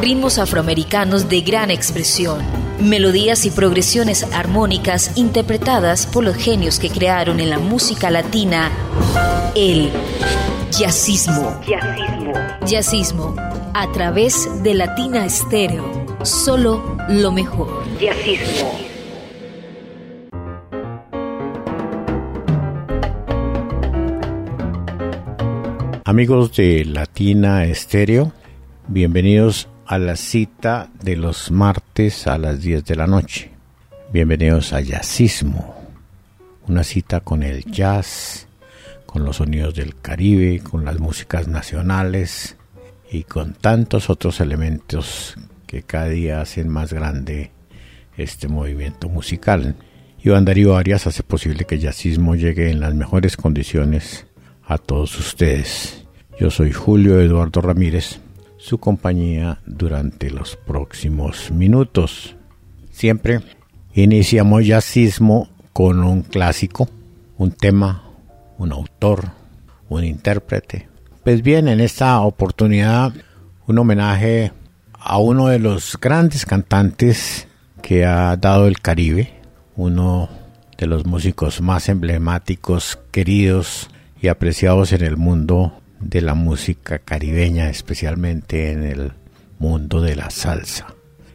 ritmos afroamericanos de gran expresión, melodías y progresiones armónicas interpretadas por los genios que crearon en la música latina el jazzismo. Jazzismo a través de Latina Stereo. Solo lo mejor. Jazzismo. Amigos de Latina Estéreo, bienvenidos a la cita de los martes a las 10 de la noche. Bienvenidos a Jazzismo, una cita con el jazz, con los sonidos del Caribe, con las músicas nacionales y con tantos otros elementos que cada día hacen más grande este movimiento musical. Iván Darío Arias hace posible que Jazzismo llegue en las mejores condiciones a todos ustedes. Yo soy Julio Eduardo Ramírez, su compañía durante los próximos minutos. Siempre iniciamos Jazzismo con un clásico, un tema, un autor, un intérprete. Pues bien, en esta oportunidad un homenaje a uno de los grandes cantantes que ha dado el Caribe, uno de los músicos más emblemáticos, queridos y apreciados en el mundo de la música caribeña, especialmente en el mundo de la salsa.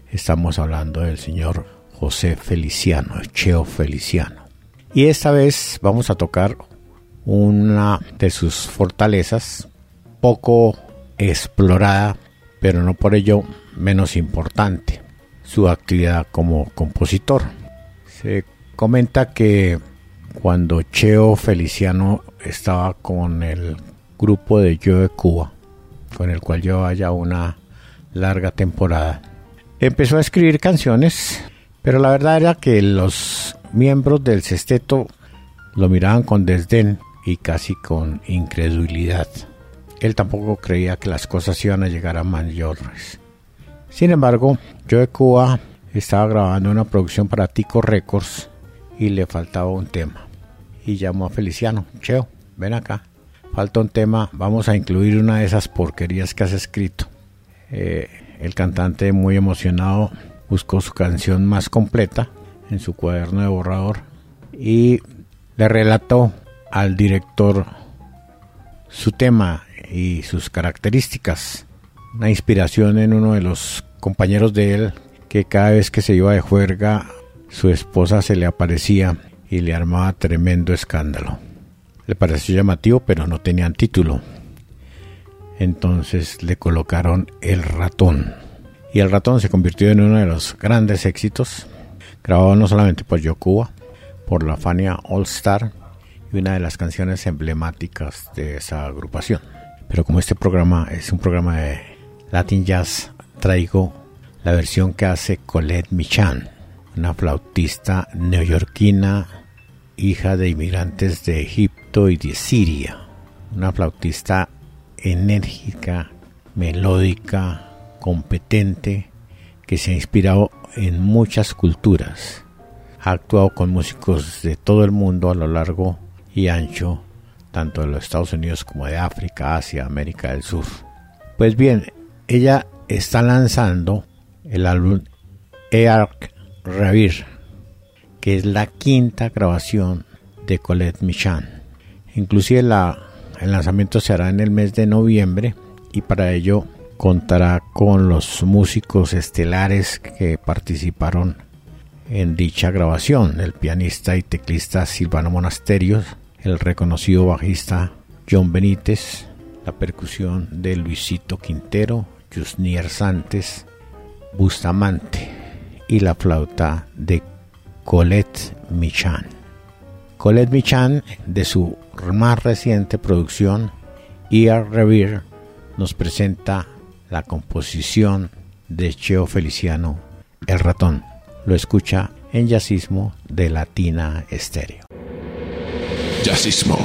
Estamos hablando del señor José Feliciano, Cheo Feliciano. Y esta vez vamos a tocar una de sus fortalezas, poco explorada, pero no por ello menos importante, su actividad como compositor. Se comenta que cuando Cheo Feliciano estaba con el grupo de Joe Cuba, con el cual llevaba ya una larga temporada, empezó a escribir canciones, pero la verdad era que los miembros del sexteto lo miraban con desdén y casi con incredulidad. Él tampoco creía que las cosas iban a llegar a mayores. Sin embargo, Joe Cuba estaba grabando una producción para Tico Records y le faltaba un tema. Y llamó a Feliciano: Cheo, ven acá, falta un tema, vamos a incluir una de esas porquerías que has escrito. El cantante, muy emocionado, buscó su canción más completa en su cuaderno de borrador y le relató al director su tema y sus características. Una inspiración en uno de los compañeros de él, que cada vez que se iba de juerga, su esposa se le aparecía y le armaba tremendo escándalo. Le pareció llamativo, pero no tenían título. Entonces le colocaron El Ratón. Y El Ratón se convirtió en uno de los grandes éxitos, grabado no solamente por Joe Cuba, por la Fania All Star, y una de las canciones emblemáticas de esa agrupación. Pero como este programa es un programa de Latin Jazz, traigo la versión que hace Colette Michonne, una flautista neoyorquina, hija de inmigrantes de Egipto y de Siria, una flautista enérgica, melódica, competente, que se ha inspirado en muchas culturas. Ha actuado con músicos de todo el mundo a lo largo y ancho, tanto de los Estados Unidos como de África, Asia, América del Sur. Pues bien, ella está lanzando el álbum Eark Ravir, que es la quinta grabación de Colette Michonne. Inclusive el lanzamiento se hará en el mes de noviembre, y para ello contará con los músicos estelares que participaron en dicha grabación: el pianista y teclista Silvano Monasterios, el reconocido bajista John Benítez, la percusión de Luisito Quintero, Yusnier Santes, Bustamante y la flauta de Colette Michonne. Colette Michonne, de su más reciente producción Eark Ravir, nos presenta la composición de Cheo Feliciano, El Ratón. Lo escucha en Jazzismo de Latina Estéreo. Jazzismo.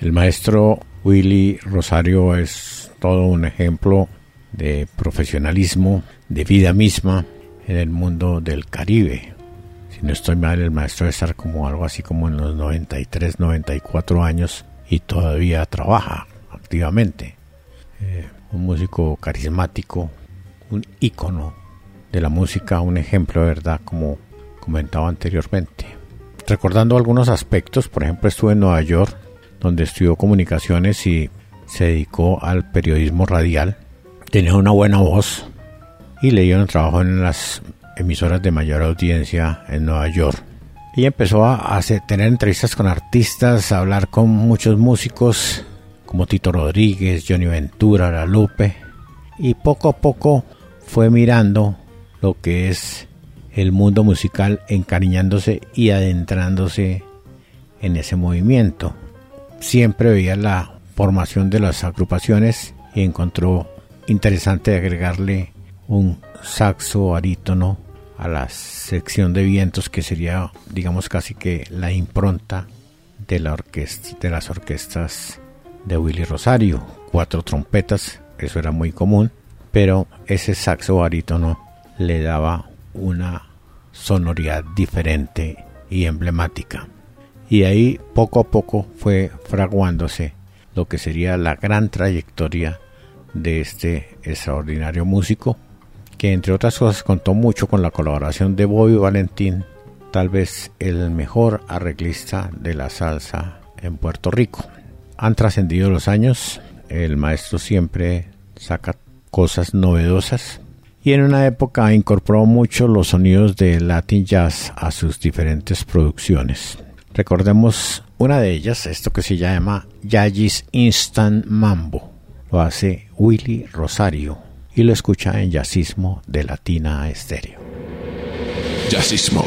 El maestro Willy Rosario es todo un ejemplo de profesionalismo, de vida misma en el mundo del Caribe. Si no estoy mal, el maestro debe estar como algo así como en los 93, 94 años y todavía trabaja activamente. Un músico carismático, un ícono de la música, un ejemplo de verdad, como comentaba anteriormente. Recordando algunos aspectos, por ejemplo, estuve en Nueva York, donde estudió comunicaciones y se dedicó al periodismo radial. Tenía una buena voz y le dieron trabajo en las emisoras de mayor audiencia en Nueva York. Y empezó a tener entrevistas con artistas, a hablar con muchos músicos como Tito Rodríguez, Johnny Ventura, La Lupe, y poco a poco fue mirando lo que es el mundo musical, encariñándose y adentrándose en ese movimiento. Siempre veía la formación de las agrupaciones y encontró interesante agregarle un saxo barítono a la sección de vientos, que sería, digamos, casi que la impronta de la orquesta, de las orquestas de Willy Rosario. 4 trompetas, eso era muy común, pero ese saxo barítono le daba una sonoridad diferente y emblemática. Y ahí poco a poco fue fraguándose lo que sería la gran trayectoria de este extraordinario músico, que entre otras cosas contó mucho con la colaboración de Bobby Valentín, tal vez el mejor arreglista de la salsa en Puerto Rico. Han trascendido los años, el maestro siempre saca cosas novedosas y en una época incorporó mucho los sonidos de Latin Jazz a sus diferentes producciones. Recordemos una de ellas, esto que se llama Jazz Instant Mambo. Lo hace Willy Rosario y lo escucha en Jazzismo de Latina Stereo. Jazzismo.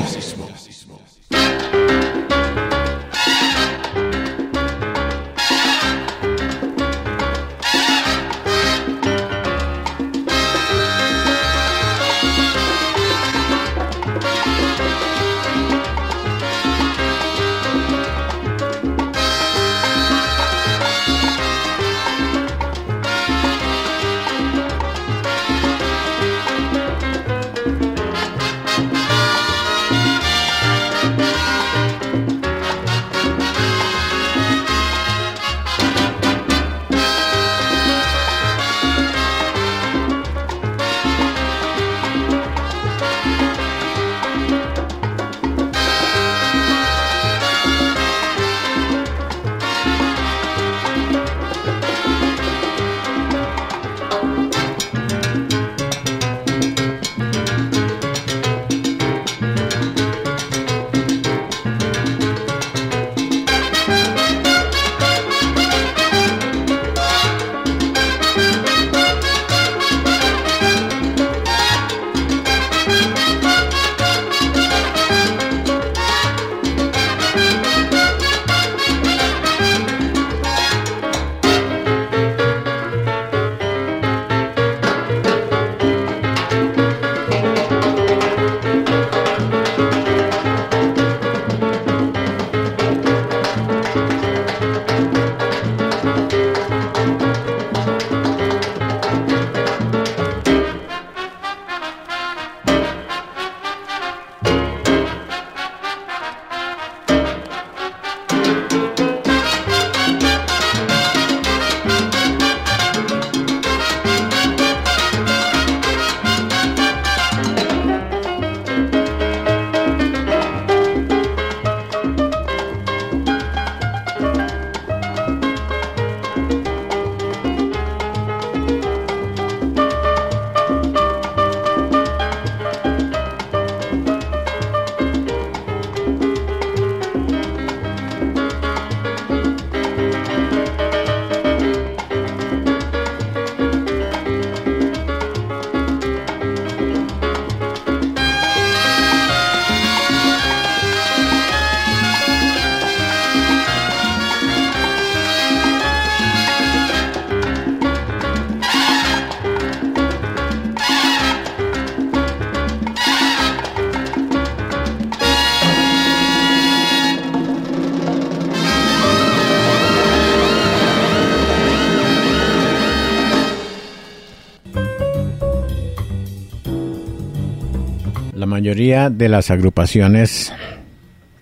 La mayoría de las agrupaciones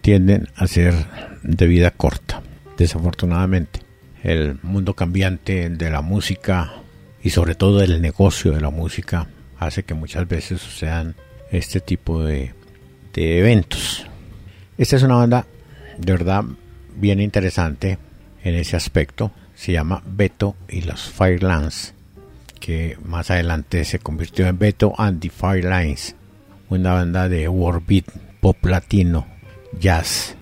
tienden a ser de vida corta, desafortunadamente. El mundo cambiante de la música y sobre todo del negocio de la música hace que muchas veces sucedan este tipo de eventos. Esta es una banda de verdad bien interesante en ese aspecto. Se llama Beto y los Fairlanes, que más adelante se convirtió en Beto and the Fairlanes, una banda de warbeat, pop latino, jazz,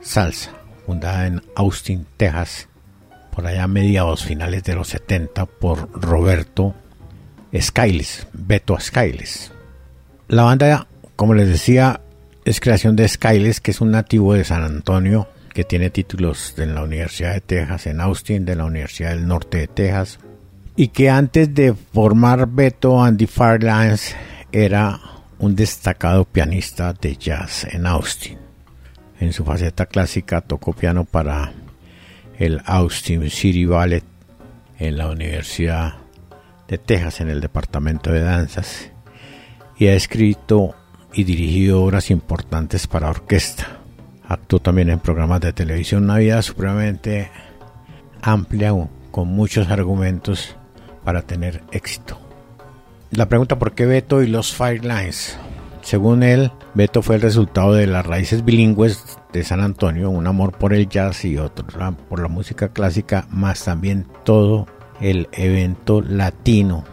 salsa, fundada en Austin, Texas, por allá a mediados, finales de los 70, por Roberto Skiles, Beto Skiles. La banda, como les decía, es creación de Skiles, que es un nativo de San Antonio, que tiene títulos en la Universidad de Texas en Austin, de la Universidad del Norte de Texas, y que antes de formar Beto and the Fairlanes era un destacado pianista de jazz en Austin. En su faceta clásica tocó piano para el Austin City Ballet en la Universidad de Texas en el Departamento de Danzas, y ha escrito y dirigido obras importantes para orquesta. Actuó también en programas de televisión. Una vida supremamente amplia con muchos argumentos para tener éxito. La pregunta: ¿por qué Beto y los Fairlanes? Según él, Beto fue el resultado de las raíces bilingües de San Antonio, un amor por el jazz y otro por la música clásica, más también todo el evento latino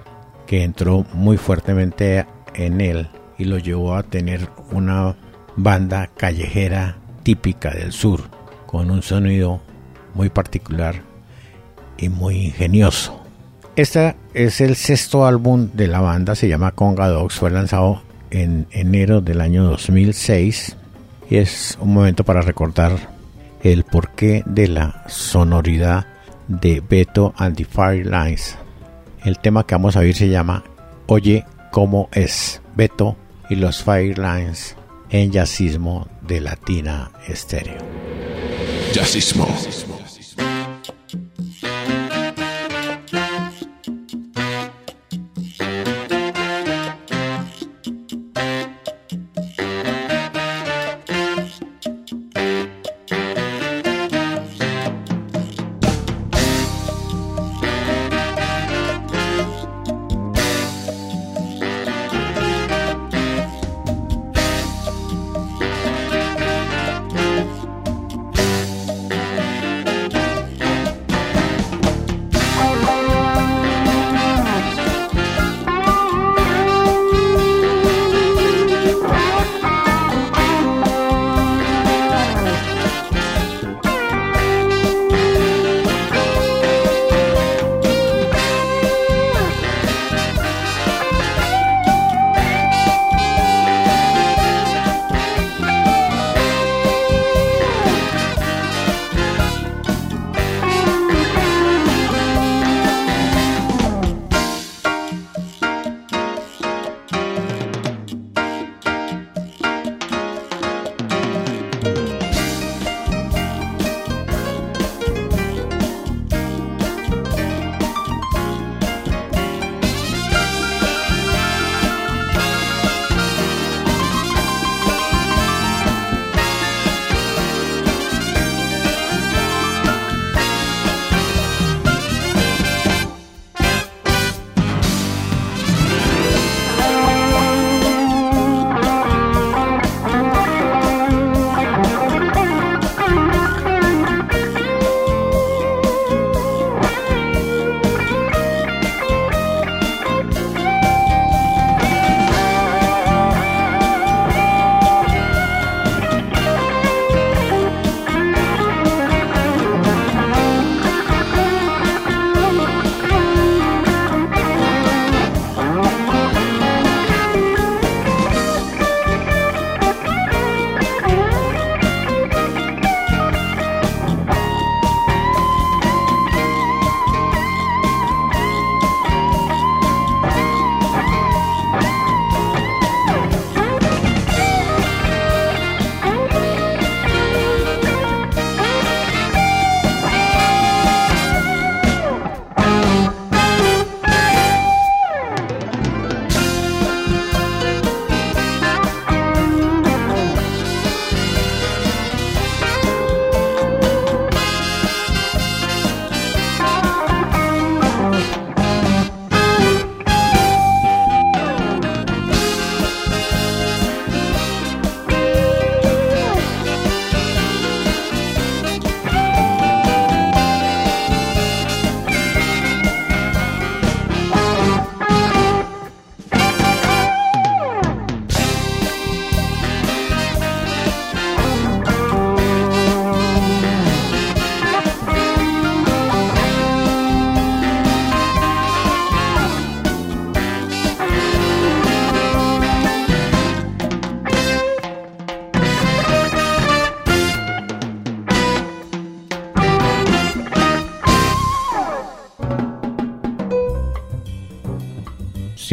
que entró muy fuertemente en él y lo llevó a tener una banda callejera típica del sur, con un sonido muy particular y muy ingenioso. Este es el sexto álbum de la banda, se llama Conga Dogs, fue lanzado en enero del año 2006 y es un momento para recordar el porqué de la sonoridad de Beto and the Fairlanes. El tema que vamos a oír se llama Oye Cómo Es, Beto y los Fairlanes, en Jazzismo de Latina Stereo. Jazzismo.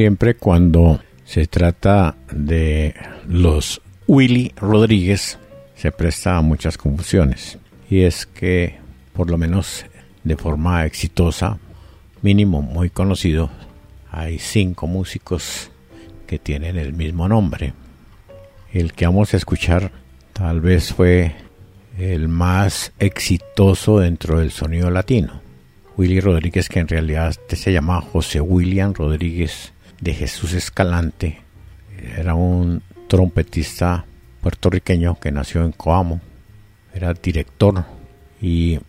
siempre cuando se trata de los Willy Rodríguez se presta a muchas confusiones, y es que por lo menos de forma exitosa, mínimo muy conocido, hay 5 músicos que tienen el mismo nombre. El que vamos a escuchar tal vez fue el más exitoso dentro del sonido latino. Willy Rodríguez, que en realidad se llamaba José William Rodríguez De Jesús Escalante, era un trompetista puertorriqueño que nació en Coamo, era director y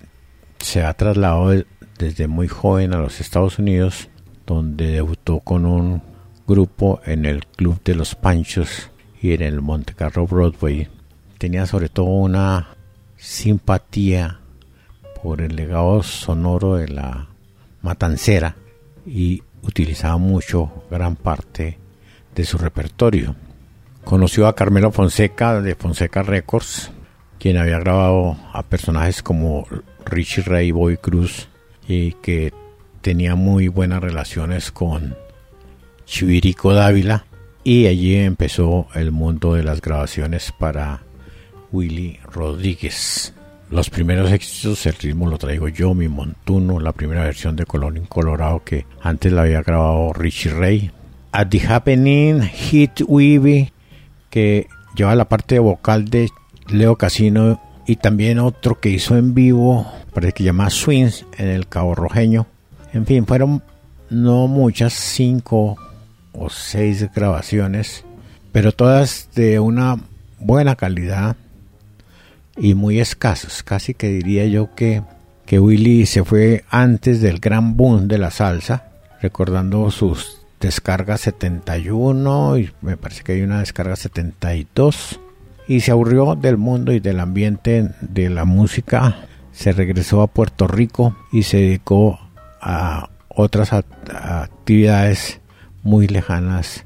se ha trasladado desde muy joven a los Estados Unidos, donde debutó con un grupo en el Club de los Panchos y en el Monte Carlo Broadway. Tenía sobre todo una simpatía por el legado sonoro de la matancera y utilizaba mucho gran parte de su repertorio. Conoció a Carmelo Fonseca de Fonseca Records, quien había grabado a personajes como Richie Ray, Bobby Cruz, y que tenía muy buenas relaciones con Chivirico Dávila, y allí empezó el mundo de las grabaciones para Willy Rodríguez. Los primeros éxitos, El ritmo lo traigo yo, Mi montuno, la primera versión de Colorín Colorado, que antes la había grabado Richie Ray, At the Happening, Hit Weeby, que lleva la parte vocal de Leo Casino, y también otro que hizo en vivo, parece que llama Swings, en el Cabo Rojeño. En fin, fueron no muchas, 5 o 6 grabaciones, pero todas de una buena calidad y muy escasos. Casi que diría yo que Willy se fue antes del gran boom de la salsa, recordando sus descargas 71, y me parece que hay una descarga 72, y se aburrió del mundo y del ambiente de la música. Se regresó a Puerto Rico y se dedicó a otras actividades muy lejanas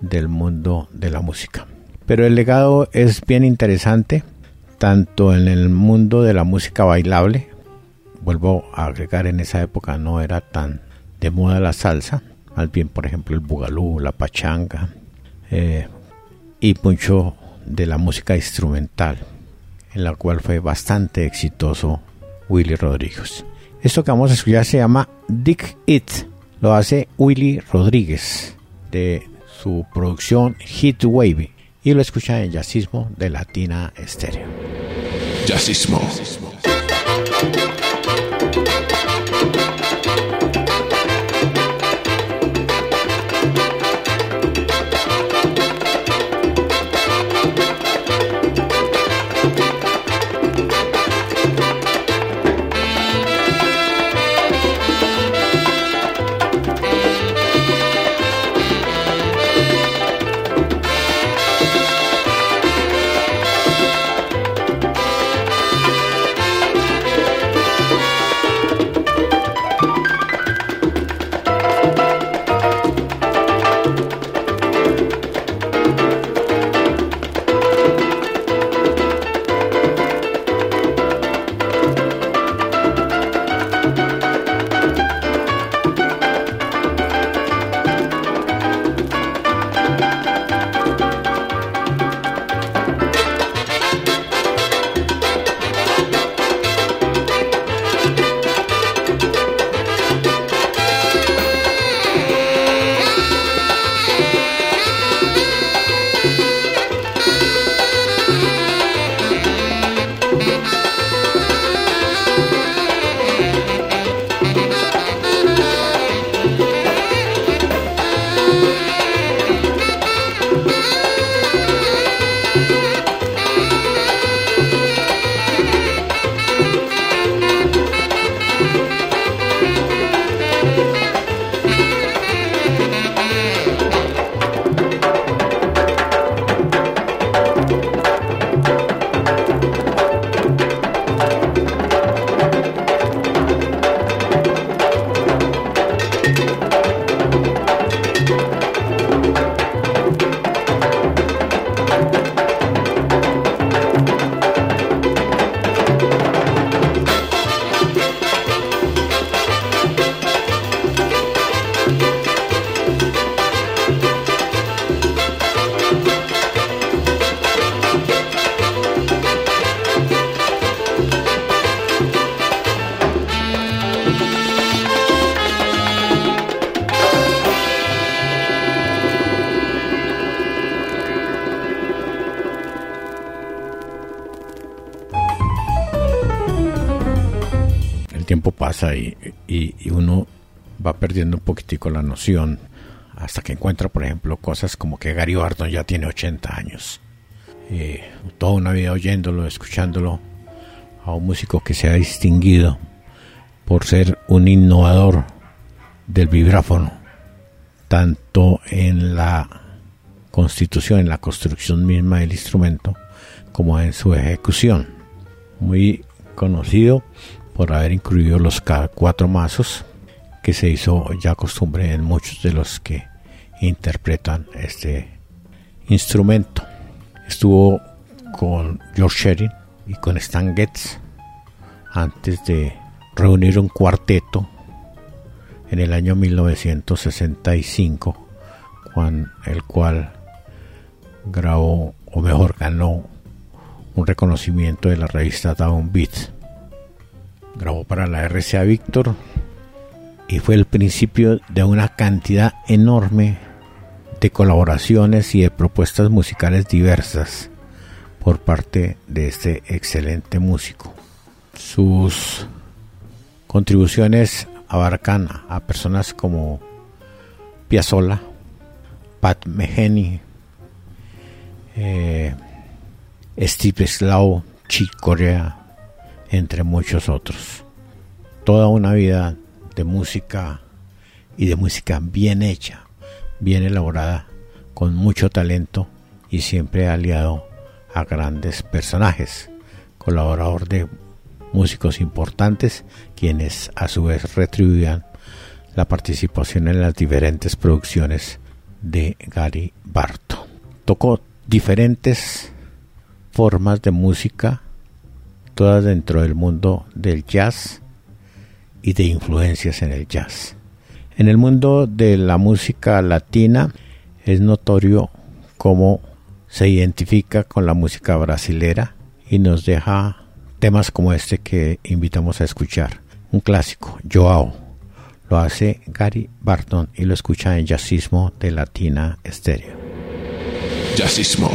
del mundo de la música. Pero el legado es bien interesante, tanto en el mundo de la música bailable. Vuelvo a agregar, en esa época no era tan de moda la salsa, más bien por ejemplo el bugalú, la pachanga, y mucho de la música instrumental, en la cual fue bastante exitoso Willy Rodríguez. Esto que vamos a escuchar se llama Dig It, lo hace Willy Rodríguez de su producción Hit Wavy, y lo escuchan en Jazzismo de Latina Stereo. Jazzismo. tiempo pasa y uno va perdiendo un poquitico la noción hasta que encuentra, por ejemplo, cosas como que Gary Burton ya tiene 80 años. Toda una vida oyéndolo, escuchándolo, a un músico que se ha distinguido por ser un innovador del vibráfono, tanto en la constitución, en la construcción misma del instrumento, como en su ejecución. Muy conocido por haber incluido los 4 mazos, que se hizo ya costumbre en muchos de los que interpretan este instrumento. Estuvo con George Shearing y con Stan Getz antes de reunir un cuarteto en el año 1965, con el cual grabó, o mejor, ganó un reconocimiento de la revista Downbeat. Grabó para la RCA Victor y fue el principio de una cantidad enorme de colaboraciones y de propuestas musicales diversas por parte de este excelente músico. Sus contribuciones abarcan a personas como Piazzolla, Pat Metheny, Steve Slow, Chick Corea, entre muchos otros. Toda una vida de música, y de música bien hecha, bien elaborada, con mucho talento, y siempre aliado a grandes personajes, colaborador de músicos importantes, quienes a su vez retribuían la participación en las diferentes producciones de Gary Burton. Tocó diferentes formas de música, todas dentro del mundo del jazz y de influencias en el jazz. En el mundo de la música latina es notorio cómo se identifica con la música brasilera y nos deja temas como este que invitamos a escuchar. Un clásico, Joao, lo hace Gary Burton y lo escucha en Jazzismo de Latina Stereo. Jazzismo.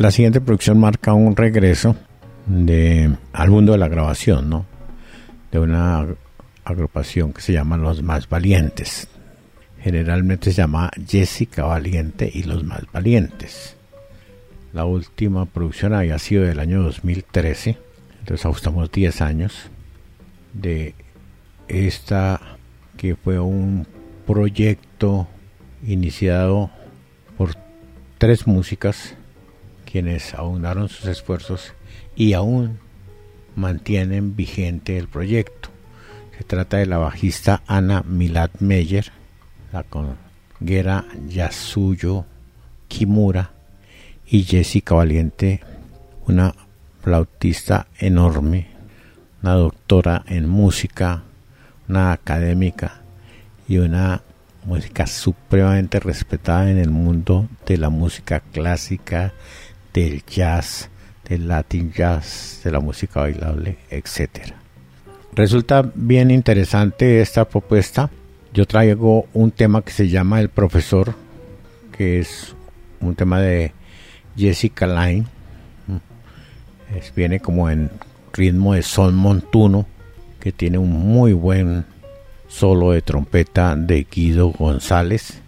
La siguiente producción marca un regreso al mundo de la grabación, ¿no? De una agrupación que se llama Los Más Valientes. Generalmente se llama Jessica Valiente y Los Más Valientes. La última producción había sido del año 2013, entonces ajustamos 10 años de esta, que fue un proyecto iniciado por 3 músicas quienes aunaron sus esfuerzos y aún mantienen vigente el proyecto. Se trata de la bajista Ana Milat Meyer, la conguera Yasuyo Kimura y Jessica Valiente, una flautista enorme, una doctora en música, una académica y una música supremamente respetada en el mundo de la música clásica, del jazz, del Latin jazz, de la música bailable, etc. Resulta bien interesante esta propuesta. Yo traigo un tema que se llama El Profesor, que es un tema de Jessica Line. Viene como en ritmo de son montuno, que tiene un muy buen solo de trompeta de Guido González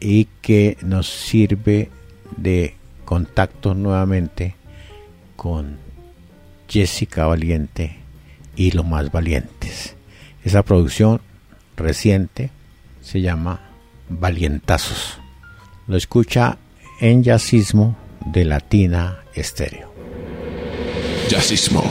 y que nos sirve de contacto nuevamente con Jessica Valiente y Los Más Valientes. Esa producción reciente se llama Valientazos. Lo escucha en Jazzismo de Latina Stereo. Jazzismo.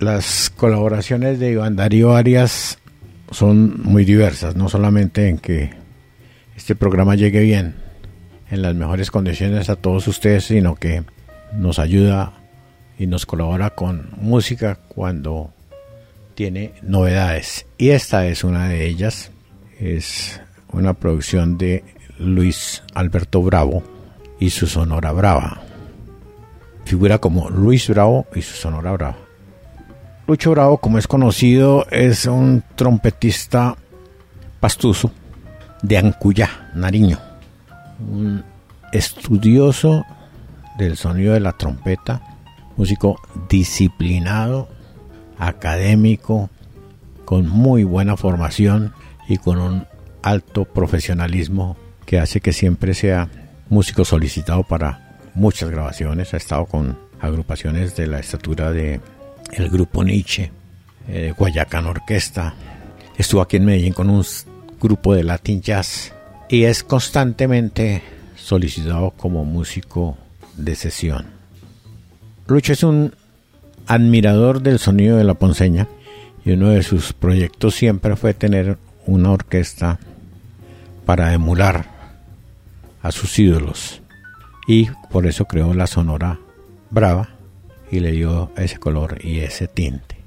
Las colaboraciones de Iván Darío Arias son muy diversas, no solamente en que este programa llegue bien, en las mejores condiciones a todos ustedes, sino que nos ayuda y nos colabora con música cuando tiene novedades. Y esta es una de ellas, es una producción de Luis Alberto Bravo y su Sonora Brava. Figura como Luis Bravo y su Sonora Brava. Lucho Bravo, como es conocido, es un trompetista pastuso de Ancuyá, Nariño, un estudioso del sonido de la trompeta, músico disciplinado, académico, con muy buena formación y con un alto profesionalismo que hace que siempre sea músico solicitado para muchas grabaciones. Ha estado con agrupaciones de la estatura de el grupo Nietzsche, Guayacán Orquesta, estuvo aquí en Medellín con un grupo de Latin Jazz y es constantemente solicitado como músico de sesión. Lucho es un admirador del sonido de la ponceña y uno de sus proyectos siempre fue tener una orquesta para emular a sus ídolos, y por eso creó la Sonora Brava y le dio ese color y ese tinte.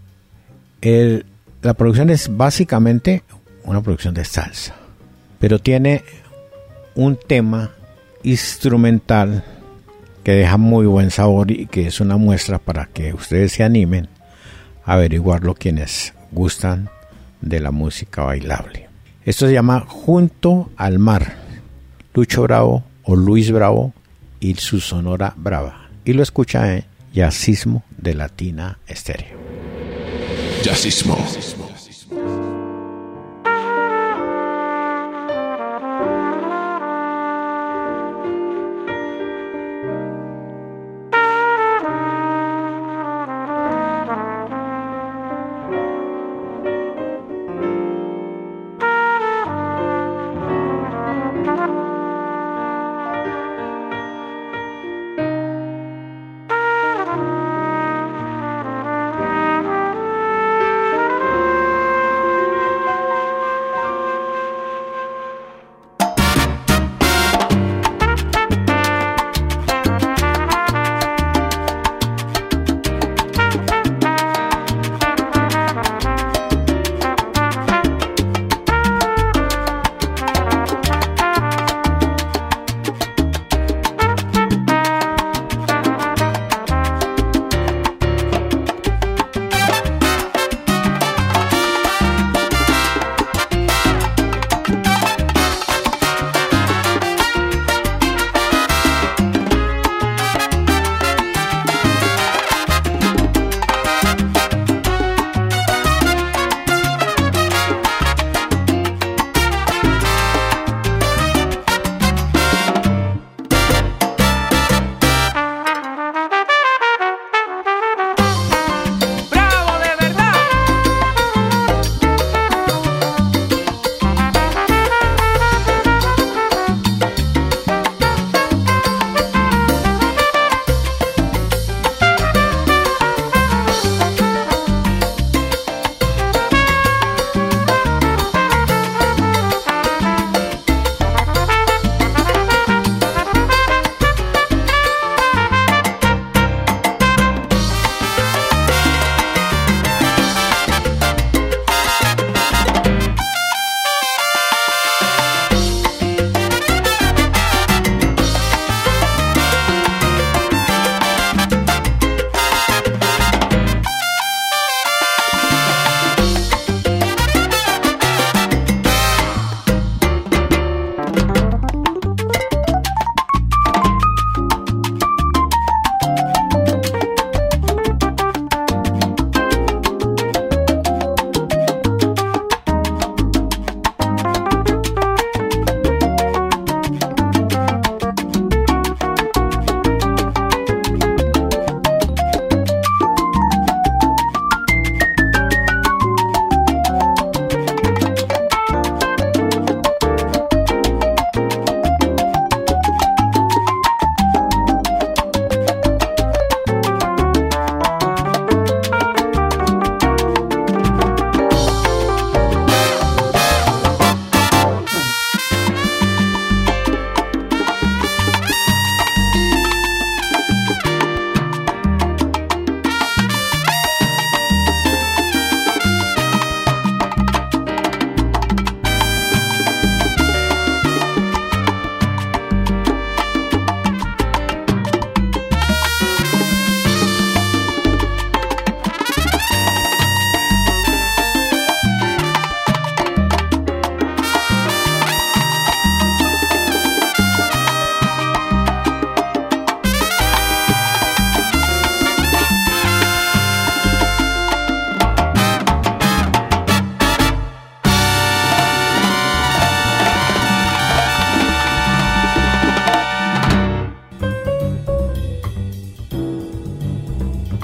La producción es básicamente una producción de salsa, pero tiene un tema instrumental que deja muy buen sabor y que es una muestra para que ustedes se animen a averiguarlo, quienes gustan de la música bailable. Esto se llama Junto al Mar, Lucho Bravo o Luis Bravo y su Sonora Brava, y lo escucha en Jazzismo de Latina Stereo. Jazzismo.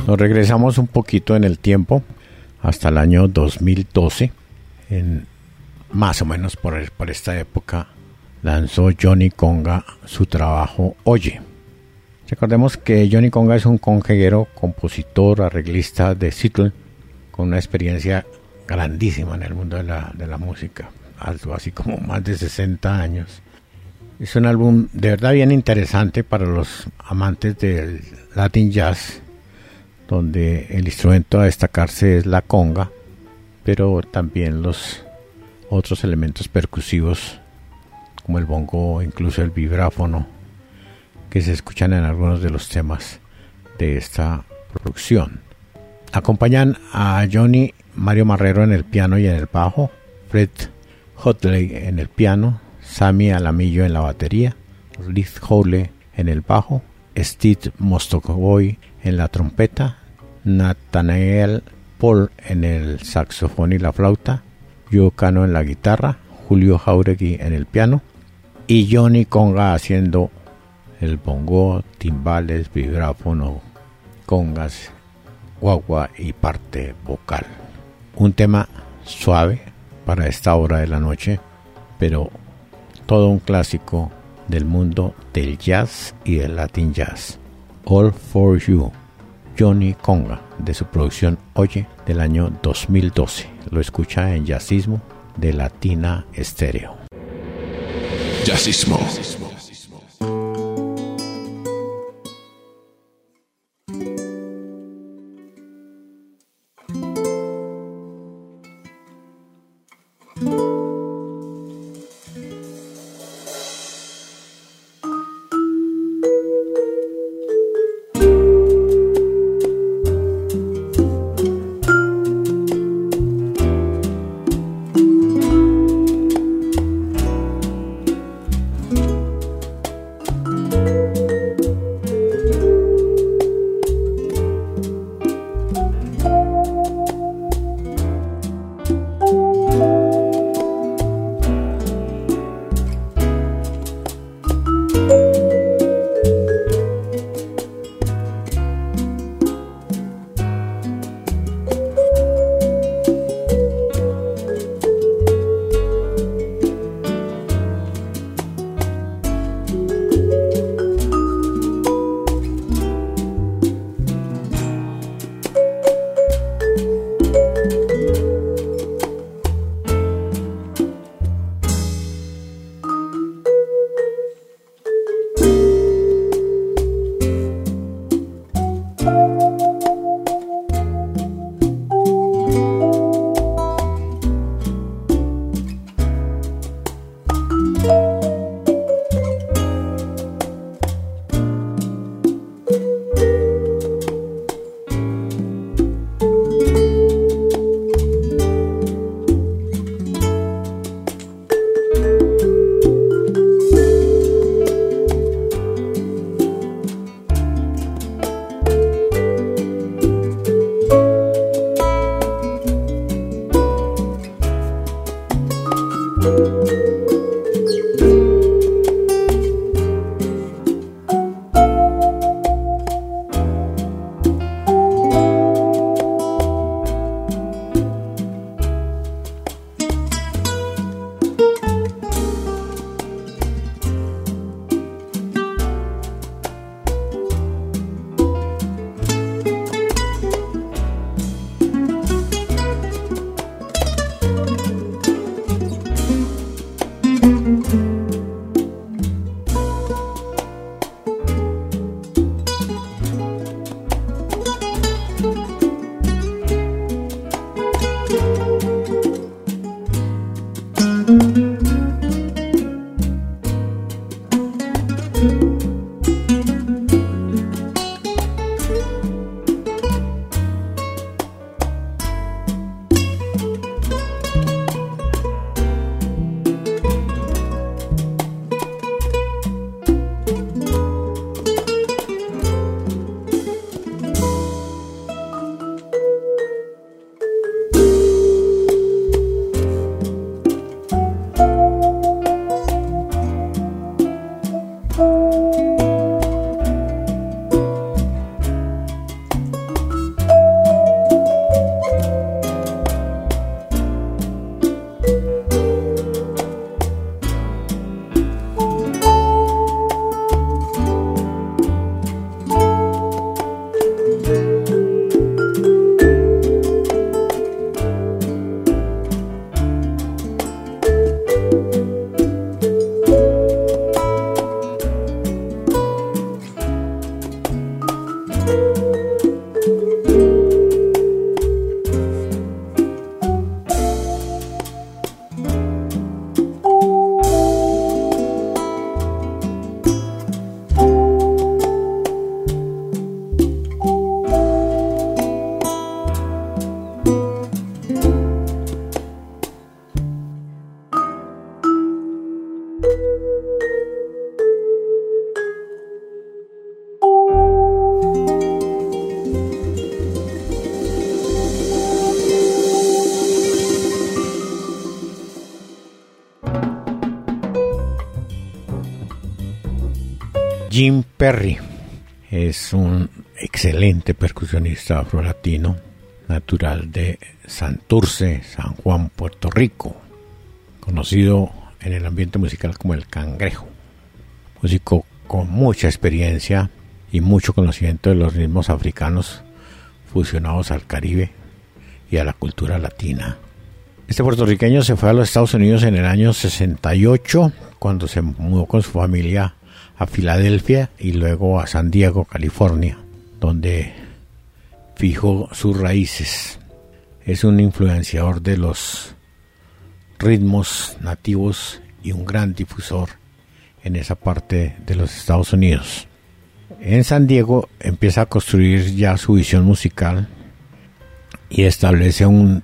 Nos regresamos un poquito en el tiempo hasta el año 2012. Más o menos por esta época lanzó Johnny Conga su trabajo Oye. Recordemos que Johnny Conga es un conguero, compositor, arreglista de Seattle, con una experiencia grandísima en el mundo de la música, algo así como más de 60 años. Es un álbum de verdad bien interesante para los amantes del Latin Jazz, donde el instrumento a destacarse es la conga, pero también los otros elementos percusivos como el bongo, incluso el vibráfono, que se escuchan en algunos de los temas de esta producción. Acompañan a Johnny Mario Marrero en el piano y en el bajo, Fred Hotley en el piano, Sammy Alamillo en la batería, Liz Howley en el bajo, Steve Mostokoboy en la trompeta, Nathaniel Paul en el saxofón y la flauta, Joe Cano en la guitarra, Julio Jauregui en el piano y Johnny Conga haciendo el bongo, timbales, vibráfono, congas, guagua y parte vocal. Un tema suave para esta hora de la noche, pero todo un clásico del mundo del jazz y del Latin Jazz. All for You, Johnny Conga, de su producción Oye del año 2012. Lo escucha en Jazzismo de Latina Stereo. Jazzismo. Jim Perry es un excelente percusionista afrolatino, natural de Santurce, San Juan, Puerto Rico, conocido en el ambiente musical como el Cangrejo. Músico con mucha experiencia y mucho conocimiento de los ritmos africanos fusionados al Caribe y a la cultura latina. Este puertorriqueño se fue a los Estados Unidos en el año 68, cuando se mudó con su familia a Filadelfia y luego a San Diego, California, donde fijó sus raíces. Es un influenciador de los ritmos nativos y un gran difusor en esa parte de los Estados Unidos. En San Diego empieza a construir ya su visión musical y establece un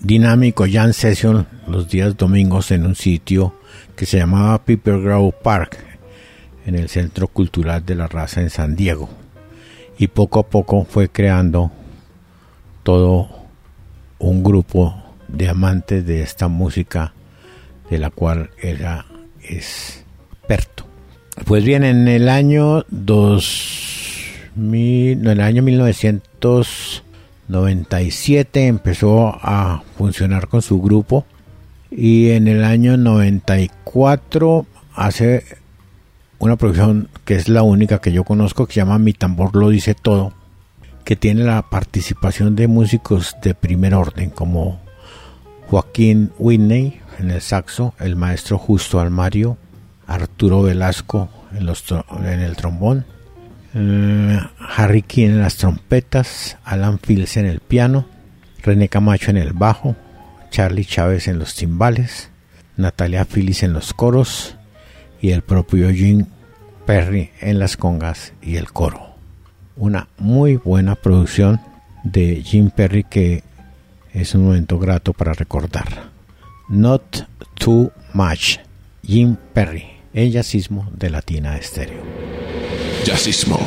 dinámico jam session los días domingos en un sitio que se llamaba Piper Grove Park, en el Centro Cultural de la Raza en San Diego, y poco a poco fue creando todo un grupo de amantes de esta música de la cual era experto. Pues bien, en el año 1997 empezó a funcionar con su grupo, y en el año 94 hace una producción que es la única que yo conozco, que se llama Mi Tambor Lo Dice Todo, que tiene la participación de músicos de primer orden como Joaquín Whitney en el saxo, el maestro Justo Almario, Arturo Velasco en el trombón, Harry King en las trompetas, Alan Fields en el piano, René Camacho en el bajo, Charlie Chávez en los timbales, Natalia Phillips en los coros y el propio Jim Perry en las congas y el coro. Una muy buena producción de Jim Perry que es un momento grato para recordar. Not Too Much, Jim Perry, en Jazzismo de Latina Stereo. Jazzismo.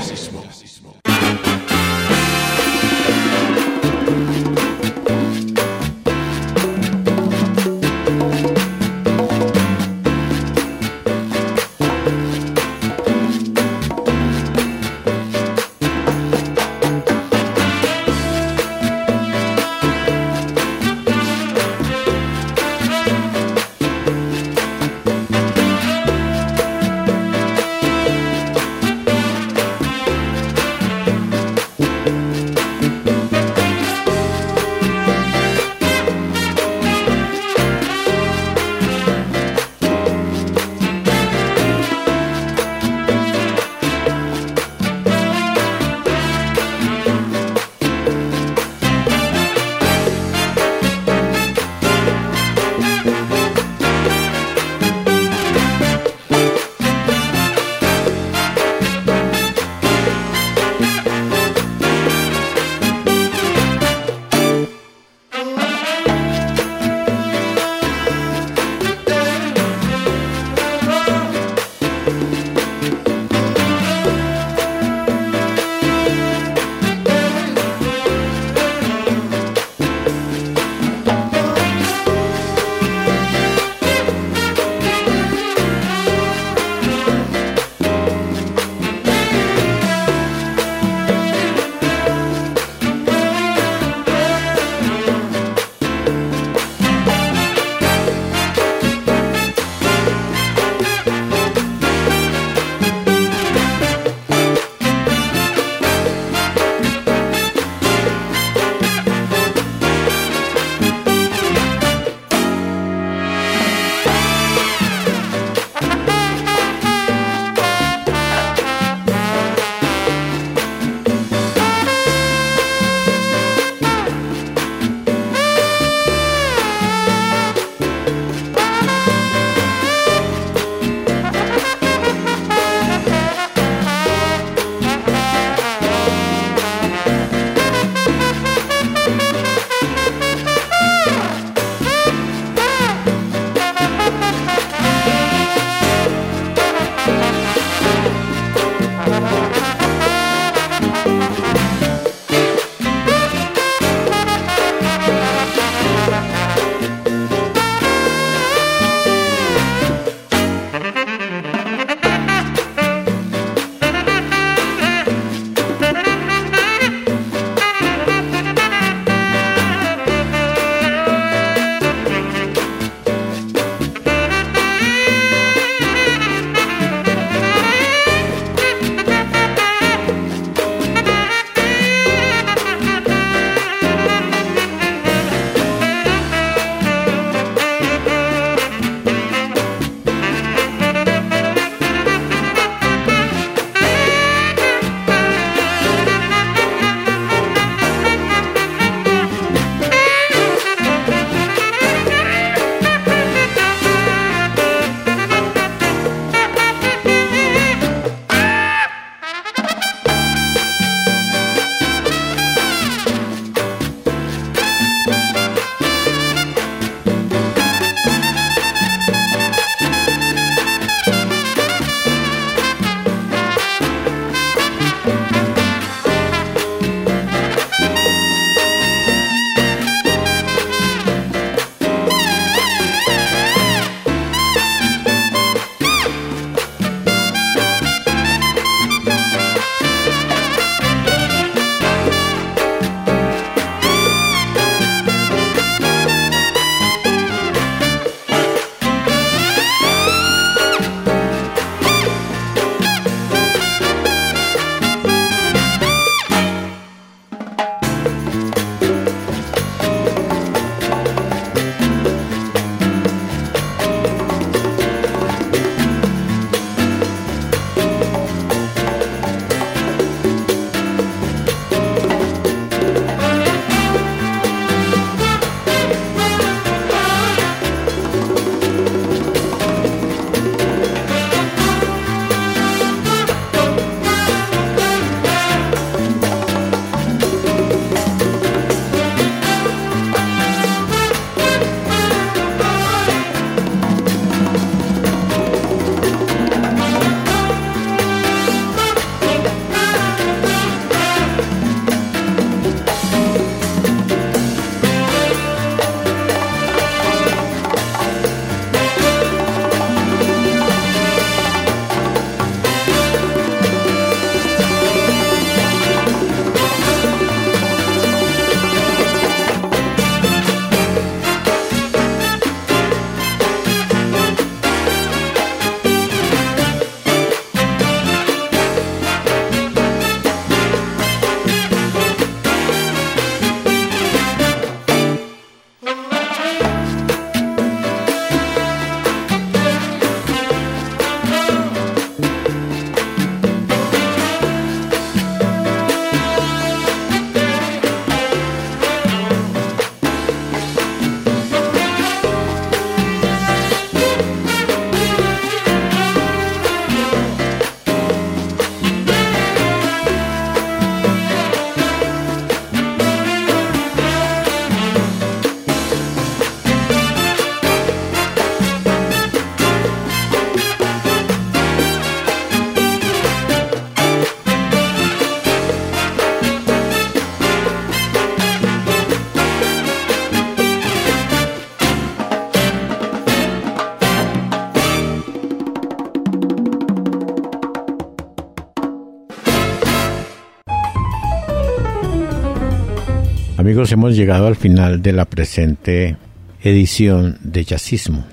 Amigos, hemos llegado al final de la presente edición de Jazzismo.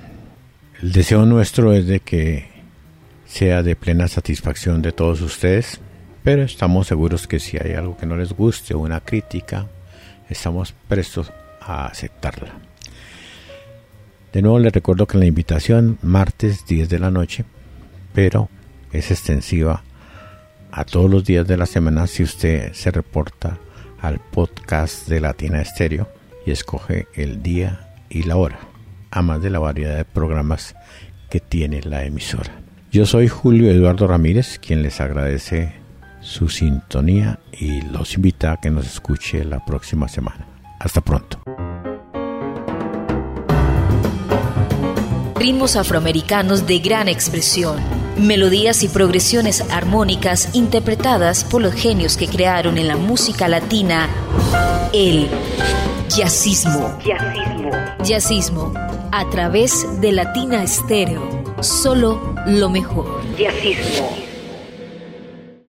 El deseo nuestro es de que sea de plena satisfacción de todos ustedes, pero estamos seguros que si hay algo que no les guste o una crítica, estamos prestos a aceptarla. De nuevo les recuerdo que la invitación martes 10 de la noche, pero es extensiva a todos los días de la semana si usted se reporta al podcast de Latina Stereo y escoge el día y la hora, a más de la variedad de programas que tiene la emisora. Yo soy Julio Eduardo Ramírez, quien les agradece su sintonía y los invita a que nos escuche la próxima semana. Hasta pronto. Ritmos afroamericanos de gran expresión, melodías y progresiones armónicas interpretadas por los genios que crearon en la música latina el jazzismo. Jazzismo a través de Latina Stereo, solo lo mejor. Jazzismo.